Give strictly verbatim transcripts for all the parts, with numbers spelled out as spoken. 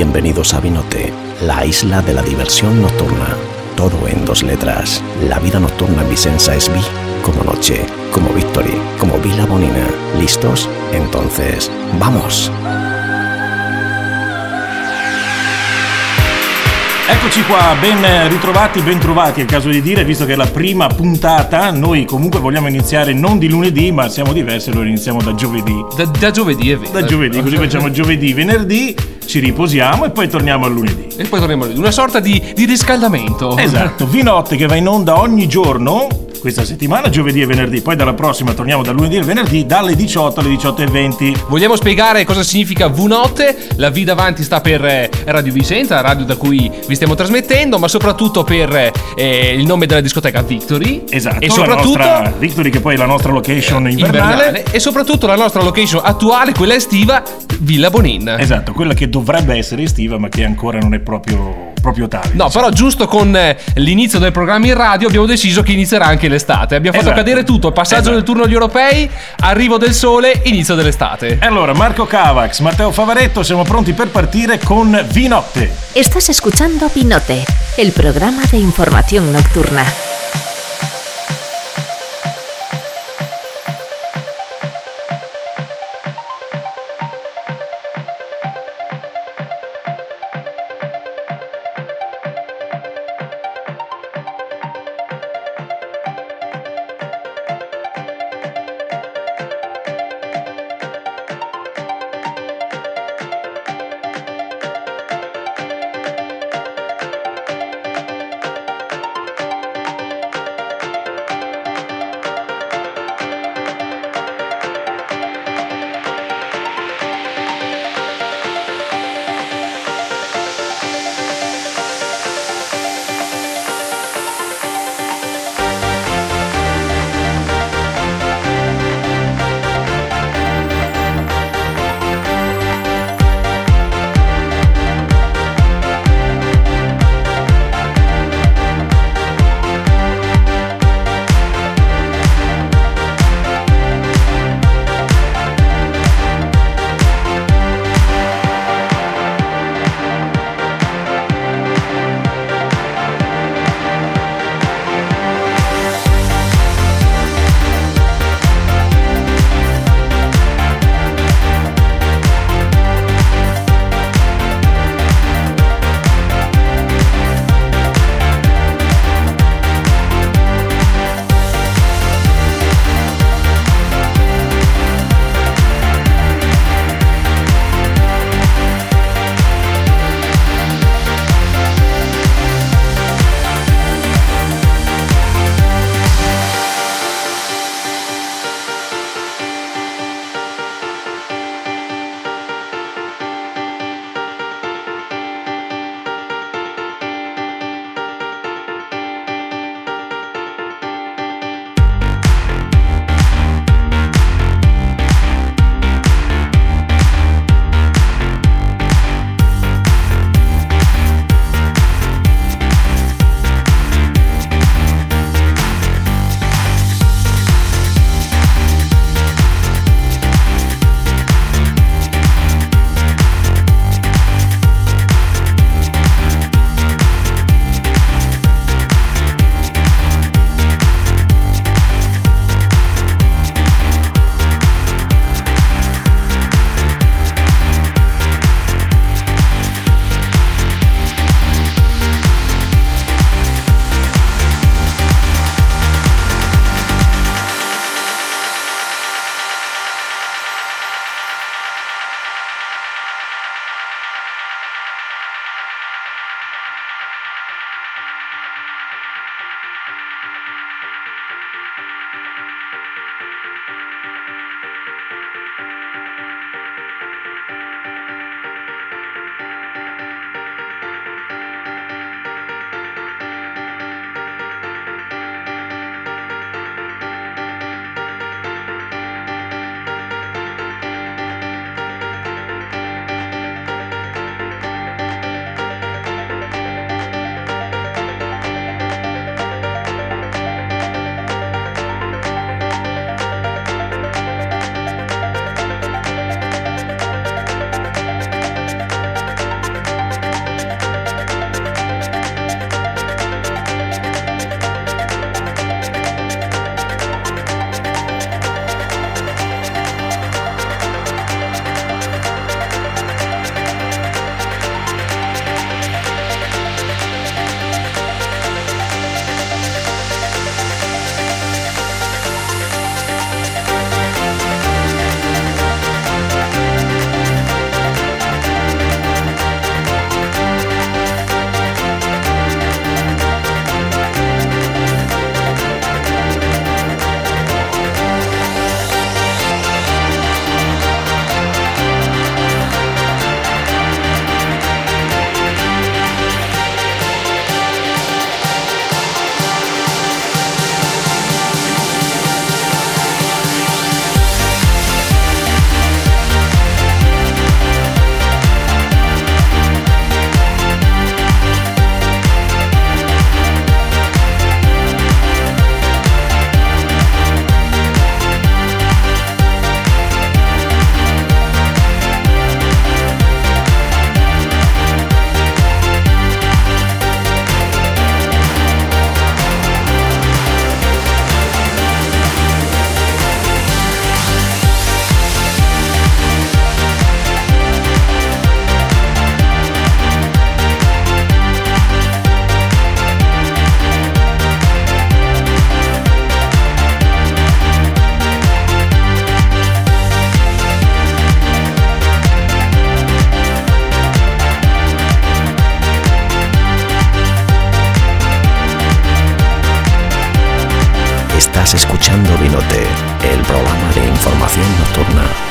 bienvenidos a Vinote, la isla de la diversión nocturna. Todo en dos letras. La vida nocturna en Vicenza es vi, como noche, como Victory, como Villa Bonina. ¿Listos? Entonces, ¡vamos! Eccoci qua, ben ritrovati, ben trovati, è il caso di dire, visto che è la prima puntata. Noi comunque vogliamo iniziare non di lunedì, ma siamo diversi, allora iniziamo da giovedì. Da, da giovedì, è vero. Da giovedì, così facciamo giovedì, venerdì, ci riposiamo e poi torniamo a lunedì. E poi torniamo a lunedì, una sorta di, di riscaldamento. Esatto, Vinotte che va in onda ogni giorno, questa settimana, giovedì e venerdì, poi dalla prossima torniamo dal lunedì al venerdì dalle diciotto alle diciotto e venti. Vogliamo spiegare cosa significa V-Notte? La V davanti sta per Radio Vicenza, radio da cui vi stiamo trasmettendo, ma soprattutto per eh, il nome della discoteca Victory. Esatto, e soprattutto la nostra Victory, che poi è la nostra location eh, invernale. invernale e soprattutto la nostra location attuale, quella estiva, Villa Bonin. Esatto, quella che dovrebbe essere estiva ma che ancora non è proprio proprio tale. No, però giusto con l'inizio del programma in radio abbiamo deciso che inizierà anche l'estate. Abbiamo fatto esatto. cadere tutto, passaggio esatto. del turno agli europei, arrivo del sole, inizio dell'estate. E allora Marco Cavax, Matteo Favaretto, siamo pronti per partire con Vinotte. Estás escuchando Vinotte, el programa de información nocturna.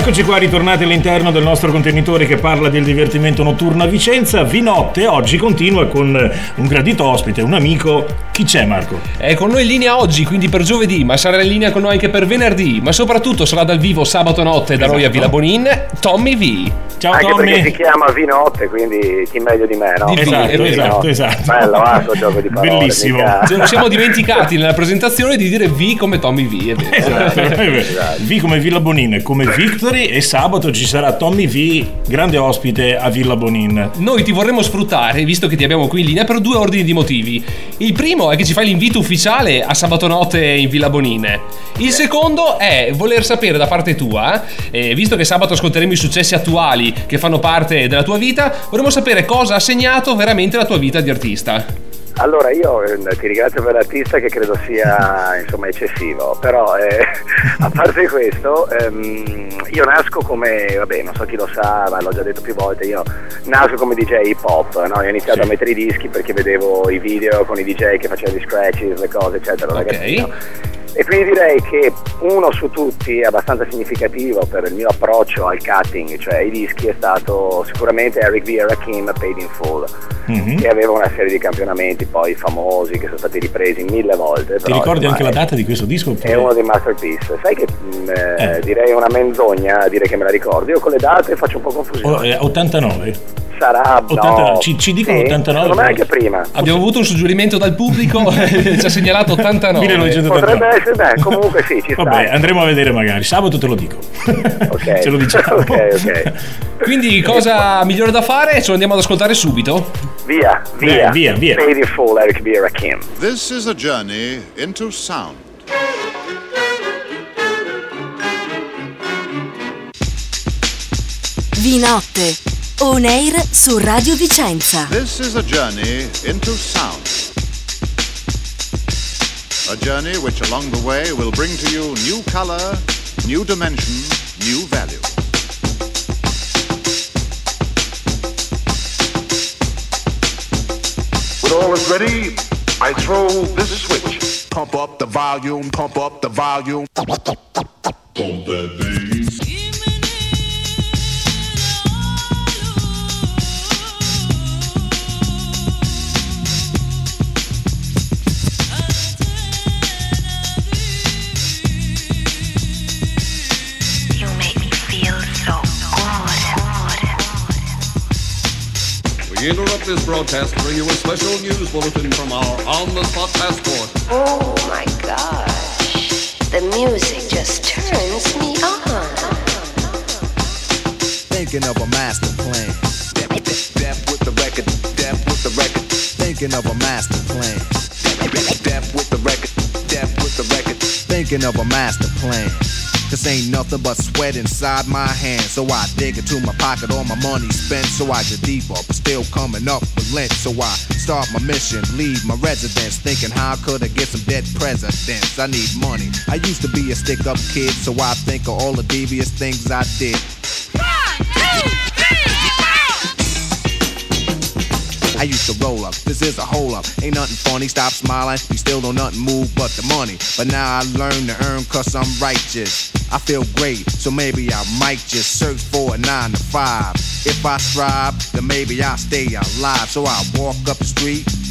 Eccoci qua, ritornati all'interno del nostro contenitore che parla del divertimento notturno a Vicenza. Vinotte oggi continua con un gradito ospite, un amico. Chi c'è, Marco? È con noi in linea oggi, quindi per giovedì, ma sarà in linea con noi anche per venerdì, ma soprattutto sarà dal vivo sabato notte da esatto. noi a Villa Bonin, Tommy V. Ciao anche Tommy. Perché si chiama Vinotte, quindi chi meglio di me, no? Di esatto, Vino. esatto, esatto. Bello, Marco, gioco di parole. Bellissimo. Ce ne siamo dimenticati nella presentazione di dire V come Tommy V, è vero. Esatto, è vero. Esatto. V come Villa Bonin, come Victory. E sabato ci sarà Tommy V, grande ospite a Villa Bonin. Noi ti vorremmo sfruttare, visto che ti abbiamo qui in linea, per due ordini di motivi. Il primo è che ci fai l'invito ufficiale a sabato notte in Villa Bonin. Il secondo è voler sapere da parte tua, eh, visto che sabato ascolteremo i successi attuali che fanno parte della tua vita, vorremmo sapere cosa ha segnato veramente la tua vita di artista. Allora, io ti ringrazio per l'artista, che credo sia insomma eccessivo, però eh, a parte questo ehm, io nasco come, vabbè, non so chi lo sa, ma l'ho già detto più volte, io nasco come D J hip hop, no? Io ho iniziato sì. a mettere i dischi perché vedevo i video con i D J che facevano gli scratches, le cose eccetera, okay. ragazzino. E quindi direi che uno su tutti abbastanza significativo per il mio approccio al cutting, cioè ai dischi, è stato sicuramente Eric B. Rakim, Paid in Full, mm-hmm. che aveva una serie di campionamenti poi famosi che sono stati ripresi mille volte. Ti però, ricordi anche la data di questo disco? È uno dei masterpiece. Sai che eh, eh. direi una menzogna dire che me la ricordo, io con le date faccio un po' confusione. Oh, eh, ottantanove sarà ottantanove, no, ci, ci dicono sì, ottantanove, secondo me anche prima abbiamo avuto un suggerimento dal pubblico ci ha segnalato ottantanove millenovecentottantanove potrebbe essere, beh, comunque sì, ci sta. Vabbè, andremo a vedere, magari sabato te lo dico, ok, ce lo diciamo, ok, ok. Quindi cosa migliore da fare? Ce lo andiamo ad ascoltare subito? Via, via, via, via. Baby Fool, Eric B. Rakim. This is a journey into sound. Vinotte, on air su Radio Vicenza. This is a journey into sound. A journey which along the way will bring to you new color, new dimension, new value. All is ready, I throw this switch. Pump up the volume, pump up the volume. Pump that bass. Interrupt this broadcast to bring you a special news bulletin from our on-the-spot passport. Oh my gosh, the music just turns me on. Thinking of a master plan. Dep, dep with the record, dep with the record. Thinking of a master plan. Dep with the record, dep with the record. Thinking of a master plan. This ain't nothing but sweat inside my hands. So I dig into my pocket, all my money spent. So I get deep up, still coming up with lint. So I start my mission, leave my residence, thinking how could I get some dead presidents. I need money, I used to be a stick up kid. So I think of all the devious things I did. I used to roll up, this is a hole up, ain't nothing funny, stop smiling, you still don't nothing move but the money. But now I learn to earn cause I'm righteous, I feel great, so maybe I might just search for a nine to five. If I strive, then maybe I'll stay alive. So I walk up the street,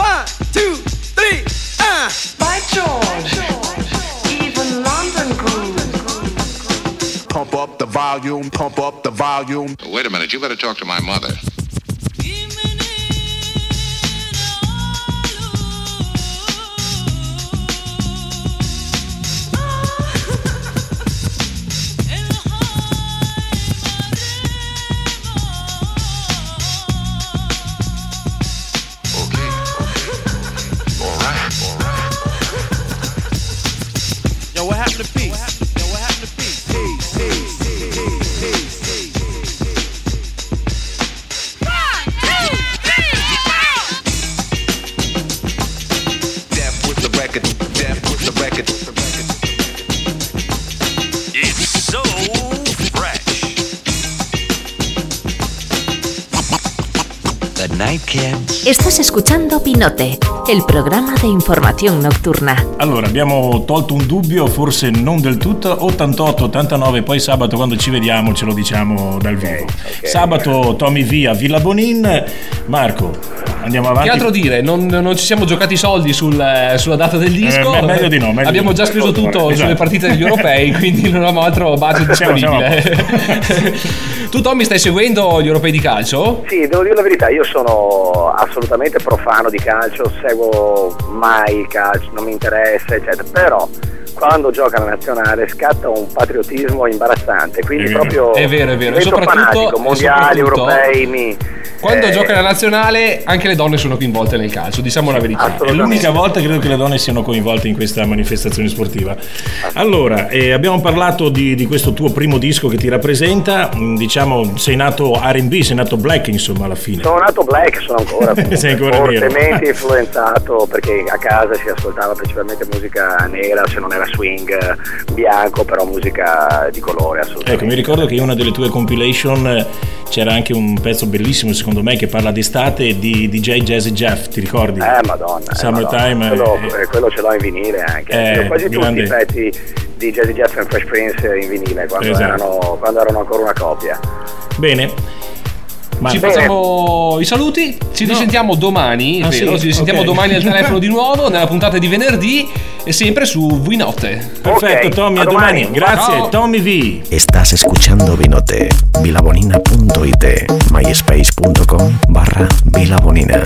One, two, three, ah! By George, even London groove. Pump up the volume, pump up the volume. Wait a minute, you better talk to my mother. What happened to peace? Yo, what happened to peace? Peace, peace, peace. Night Kids. Estás escuchando Pinote, il programma di informazione notturna. Allora, abbiamo tolto un dubbio, forse non del tutto, ottantotto ottantanove, poi sabato quando ci vediamo ce lo diciamo dal vivo. Okay, okay. Sabato Tommy V a Villa Bonin. Marco, andiamo avanti. Che altro dire? Non, non ci siamo giocati i soldi sul, sulla data del disco. Eh, meglio di no. Meglio abbiamo già speso tutto, esatto, sulle partite degli europei, quindi non abbiamo altro budget disponibile. Siamo, siamo. Tu, Tommy, stai seguendo gli europei di calcio? Sì, devo dire la verità, io sono assolutamente profano di calcio, seguo mai il calcio, non mi interessa, eccetera, però quando gioca la nazionale scatta un patriottismo imbarazzante, quindi è proprio è vero, è vero, soprattutto fanatico, mondiali, soprattutto, europei, mi, quando eh... gioca la nazionale anche le donne sono coinvolte nel calcio, diciamo la verità, è l'unica volta credo che le donne siano coinvolte in questa manifestazione sportiva. Allora, eh, abbiamo parlato di, di questo tuo primo disco che ti rappresenta, diciamo sei nato erre e bi, sei nato black, insomma, alla fine. Sono nato black, sono ancora, sei ancora fortemente nero. Influenzato perché a casa si ascoltava principalmente musica nera, se non era swing bianco, però musica di colore, assolutamente. Ecco, mi ricordo che in una delle tue compilation c'era anche un pezzo bellissimo secondo me che parla d'estate di di jay Jazzy Jeff, ti ricordi? Eh madonna, Summertime, eh, quello, eh, quello ce l'ho in vinile anche, eh, quasi grande. Tutti i pezzi di Jazzy Jeff e Fresh Prince in vinile quando, esatto, erano, quando erano ancora una coppia. Bene. Ma ci bene. Facciamo i saluti, ci no. risentiamo domani, ah, vero, sì? Ci risentiamo okay. domani al telefono di nuovo, nella puntata di venerdì e sempre su Vinotte. Perfetto, okay. Tommy, a domani. domani. Grazie, ciao. Tommy V. Estás escuchando Vinotte, vilabonina punto it, myspace punto com barra vilabonina.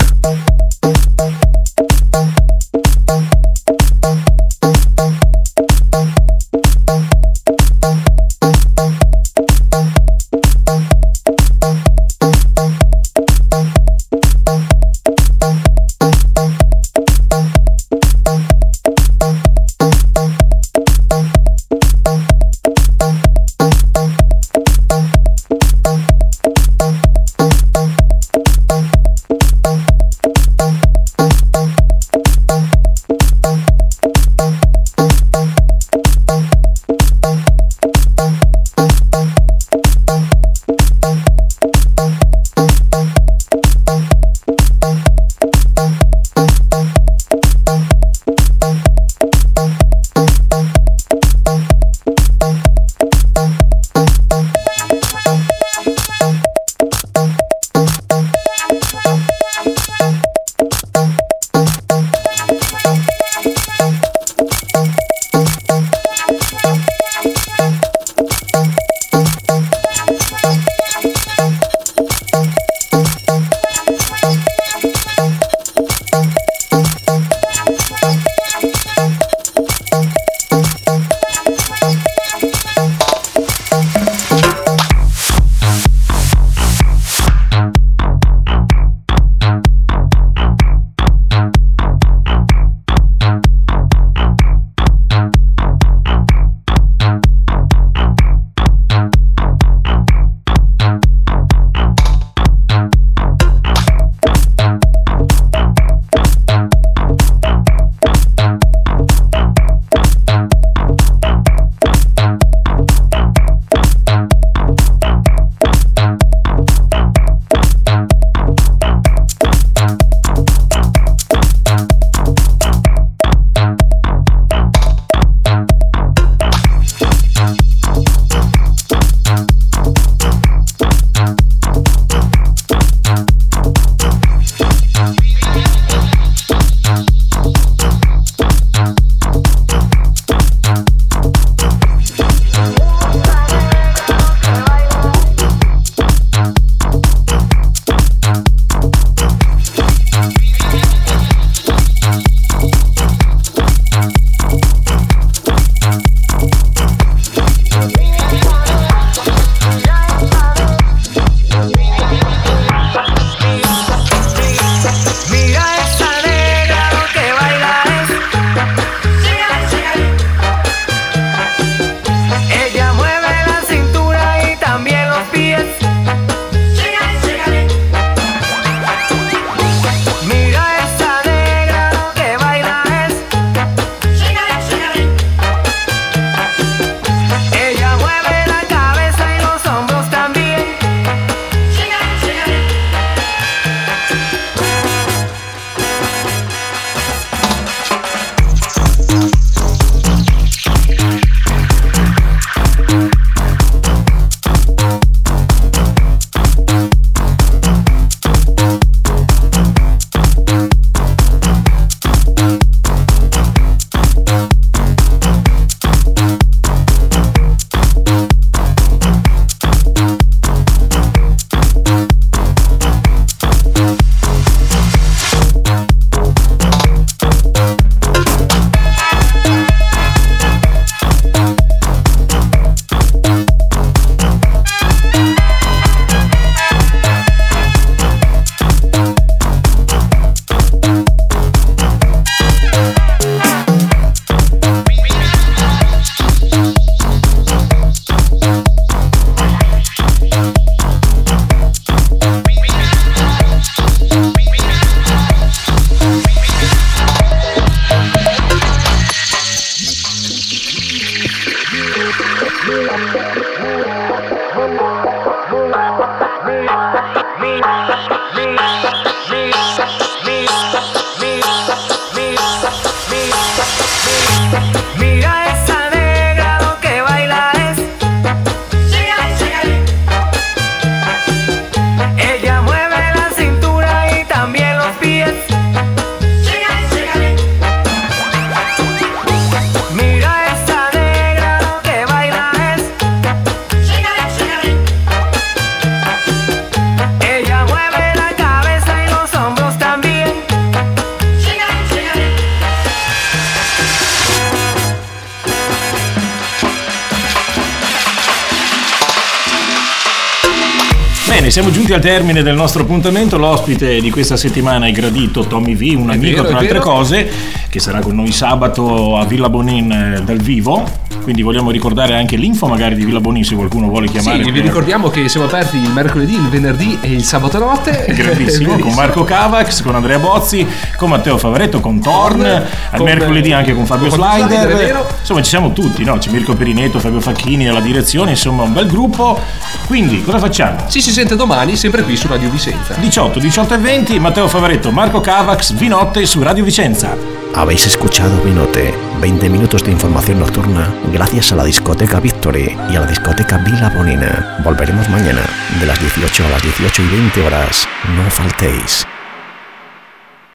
Bene, siamo giunti al termine del nostro appuntamento. L'ospite di questa settimana è gradito Tommy V, un amico tra altre cose, che sarà con noi sabato a Villa Bonin dal vivo. Quindi vogliamo ricordare anche l'info magari di Villa Bonin, se qualcuno vuole chiamare. Sì, per... vi ricordiamo che siamo aperti il mercoledì, il venerdì e il sabato notte. Grandissimo, con Marco Cavax, con Andrea Bozzi, con Matteo Favaretto, con Torn, al mercoledì anche con Fabio Slider. Insomma, ci siamo tutti, no? C'è Mirko Perinetto, Fabio Facchini nella direzione, insomma un bel gruppo. Quindi cosa facciamo? Ci si sente domani sempre qui su Radio Vicenza. diciotto, diciotto e venti, Matteo Favaretto, Marco Cavax, Vinotte su Radio Vicenza. Habéis escuchado Vinotte, veinte minutos de información nocturna gracias a la discoteca Victory y a la discoteca Villa Bonin. Volveremos mañana de las dieciocho a las dieciocho y veinte horas. No faltéis.